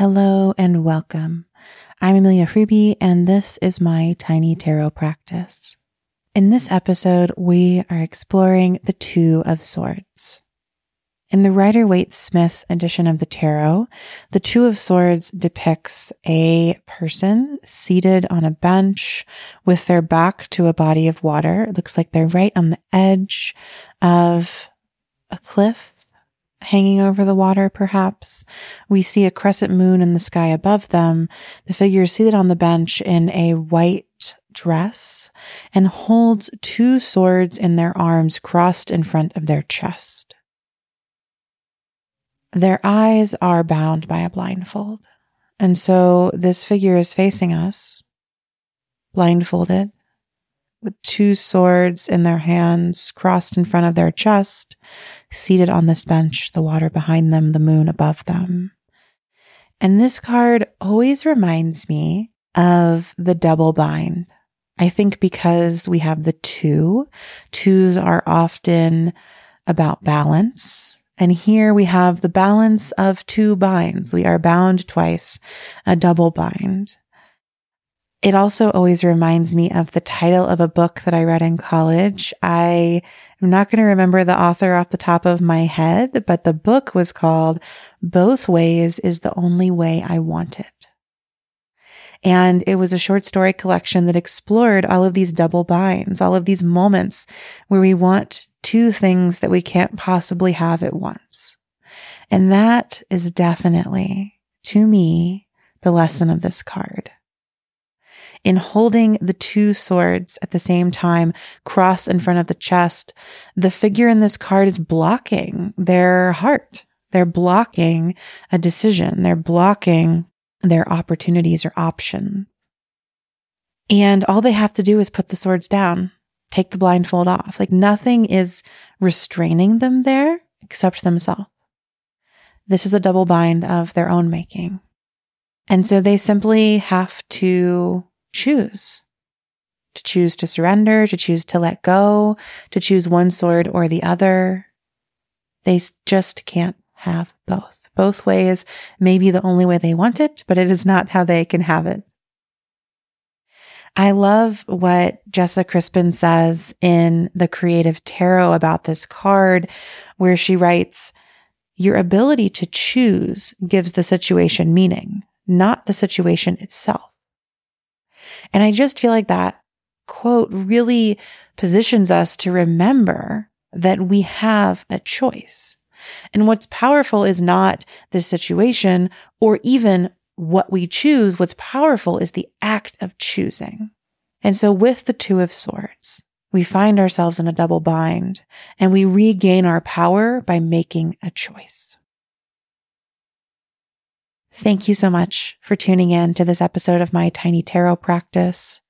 Hello and welcome. I'm Amelia Hruby, and this is My Tiny Tarot Practice. In this episode, we are exploring the Two of Swords. In the Rider-Waite-Smith edition of the tarot, the Two of Swords depicts a person seated on a bench with their back to a body of water. It looks like they're right on the edge of a cliff, hanging over the water, perhaps. We see a crescent moon in the sky above them. The figure is seated on the bench in a white dress and holds two swords in their arms crossed in front of their chest. Their eyes are bound by a blindfold. And so this figure is facing us, blindfolded, with two swords in their hands, crossed in front of their chest, seated on this bench, the water behind them, the moon above them. And this card always reminds me of the double bind. I think because we have the two, twos are often about balance. And here we have the balance of two binds. We are bound twice, a double bind. It also always reminds me of the title of a book that I read in college. I am not going to remember the author off the top of my head, but the book was called Both Ways is the Only Way I Want It. And it was a short story collection that explored all of these double binds, all of these moments where we want two things that we can't possibly have at once. And that is definitely, to me, the lesson of this card. In holding the two swords at the same time, crossed in front of the chest, the figure in this card is blocking their heart. They're blocking a decision. They're blocking their opportunities or options. And all they have to do is put the swords down. Take the blindfold off. Like nothing is restraining them there except themselves. This is a double bind of their own making. And so they simply have to choose to surrender, to choose to let go, to choose one sword or the other. They just can't have both. Both ways may be the only way they want it, but it is not how they can have it. I love what Jessa Crispin says in the Creative Tarot about this card, where she writes, "Your ability to choose gives the situation meaning, not the situation itself." And I just feel like that quote really positions us to remember that we have a choice. And what's powerful is not the situation or even what we choose. What's powerful is the act of choosing. And so with the Two of Swords, we find ourselves in a double bind and we regain our power by making a choice. Thank you so much for tuning in to this episode of My Tiny Tarot Practice.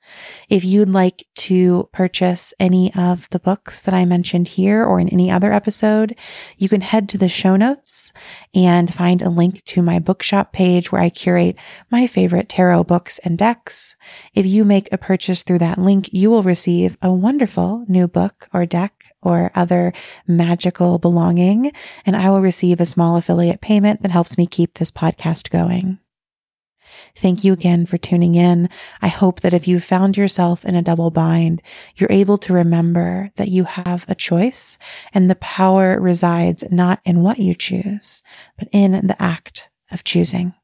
If you'd like to purchase any of the books that I mentioned here or in any other episode, you can head to the show notes and find a link to my bookshop page where I curate my favorite tarot books and decks. If you make a purchase through that link, you will receive a wonderful new book or deck or other magical belonging, and I will receive a small affiliate payment that helps me keep this podcast going. Thank you again for tuning in. I hope that if you found yourself in a double bind, you're able to remember that you have a choice and the power resides not in what you choose, but in the act of choosing.